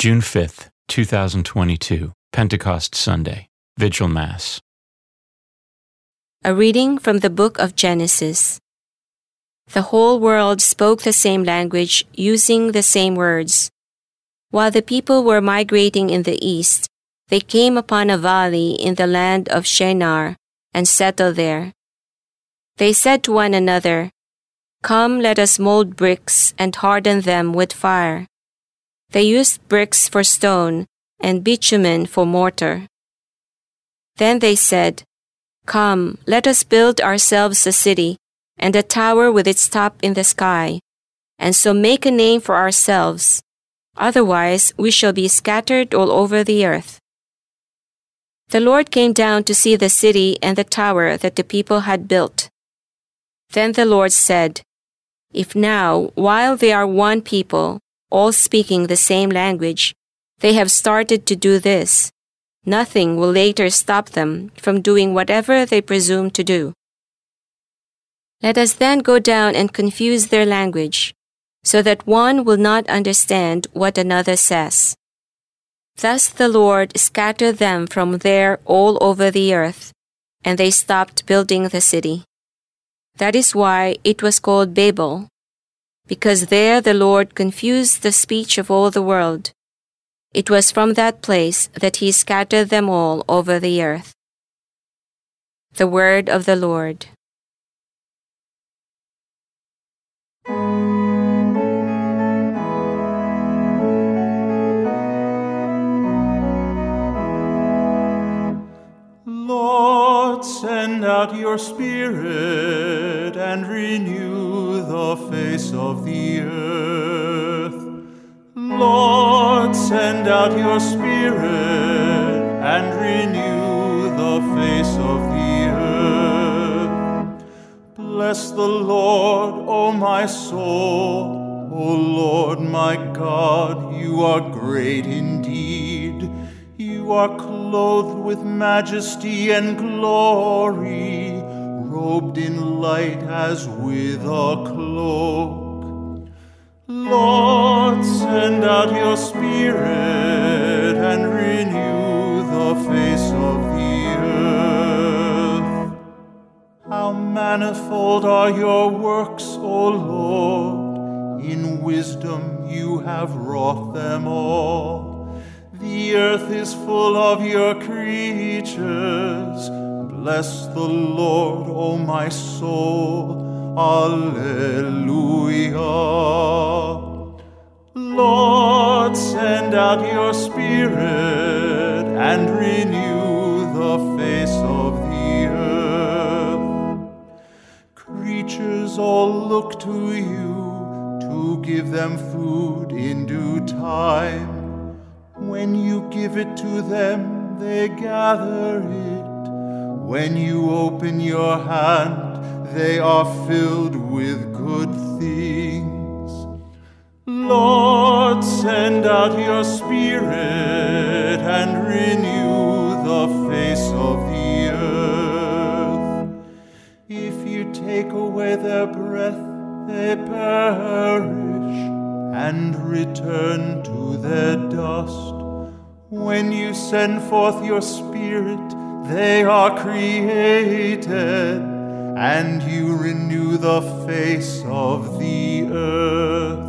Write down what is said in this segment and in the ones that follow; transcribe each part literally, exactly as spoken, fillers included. June fifth, two thousand twenty-two, Pentecost Sunday, Vigil Mass. A reading from the book of Genesis. The whole world spoke the same language, using the same words. While the people were migrating in the east, they came upon a valley in the land of Shinar and settled there. They said to one another, "Come, let us mold bricks and harden them with fire." They used bricks for stone and bitumen for mortar. Then they said, "Come, let us build ourselves a city and a tower with its top in the sky, and so make a name for ourselves. Otherwise, we shall be scattered all over the earth." The Lord came down to see the city and the tower that the people had built. Then the Lord said, "If now, while they are one people, all speaking the same language, they have started to do this, nothing will later stop them from doing whatever they presume to do. Let us then go down and confuse their language, so that one will not understand what another says." Thus the Lord scattered them from there all over the earth, and they stopped building the city. That is why it was called Babel, because there the Lord confused the speech of all the world. It was from that place that he scattered them all over the earth. The word of the Lord. Lord, send out your Spirit and renew the face of the earth. Lord, send out your Spirit and renew the face of the earth. Bless the Lord, O my soul. O Lord, my God, you are great indeed. You are clothed with majesty and glory, robed in light as with a cloak. Lord, send out your Spirit and renew the face of the earth. How manifold are your works, O Lord! In wisdom you have wrought them all. The earth is full of your creatures. Bless the Lord, O my soul. Alleluia. Lord, send out your Spirit and renew the face of the earth. Creatures all look to you to give them food in due time. When you give it to them, they gather it. When you open your hand, they are filled with good things. Lord, send out your Spirit and renew the face of the earth. If you take away their breath, they perish and return to their dust. When you send forth your Spirit, they are created, and you renew the face of the earth.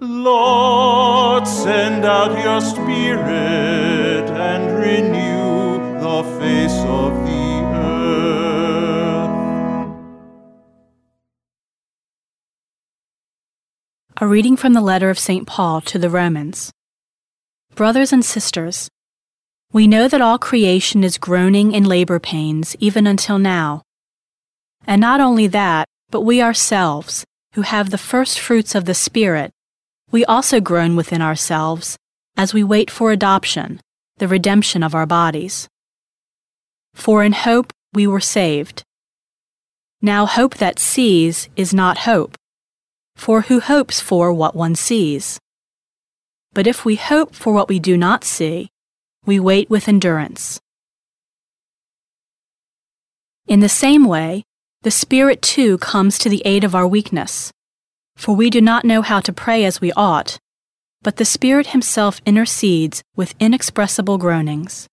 Lord, send out your Spirit and renew the face of the earth. A reading from the letter of Saint Paul to the Romans. Brothers and sisters, we know that all creation is groaning in labor pains even until now. And not only that, but we ourselves, who have the first fruits of the Spirit, we also groan within ourselves as we wait for adoption, the redemption of our bodies. For in hope we were saved. Now hope that sees is not hope, for who hopes for what one sees? But if we hope for what we do not see, we wait with endurance. In the same way, the Spirit too comes to the aid of our weakness, for we do not know how to pray as we ought, but the Spirit himself intercedes with inexpressible groanings.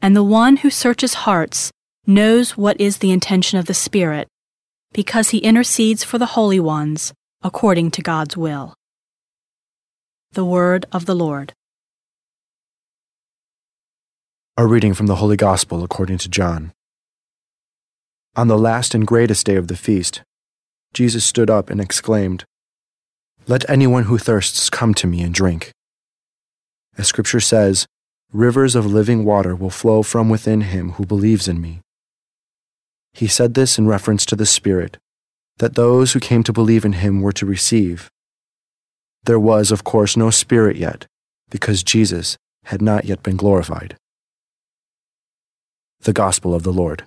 And the one who searches hearts knows what is the intention of the Spirit, because he intercedes for the holy ones according to God's will. The Word of the Lord. A reading from the Holy Gospel according to John. On the last and greatest day of the feast, Jesus stood up and exclaimed, "Let anyone who thirsts come to me and drink." As Scripture says, rivers of living water will flow from within him who believes in me. He said this in reference to the Spirit, that those who came to believe in him were to receive. There was, of course, no Spirit yet, because Jesus had not yet been glorified. The Gospel of the Lord.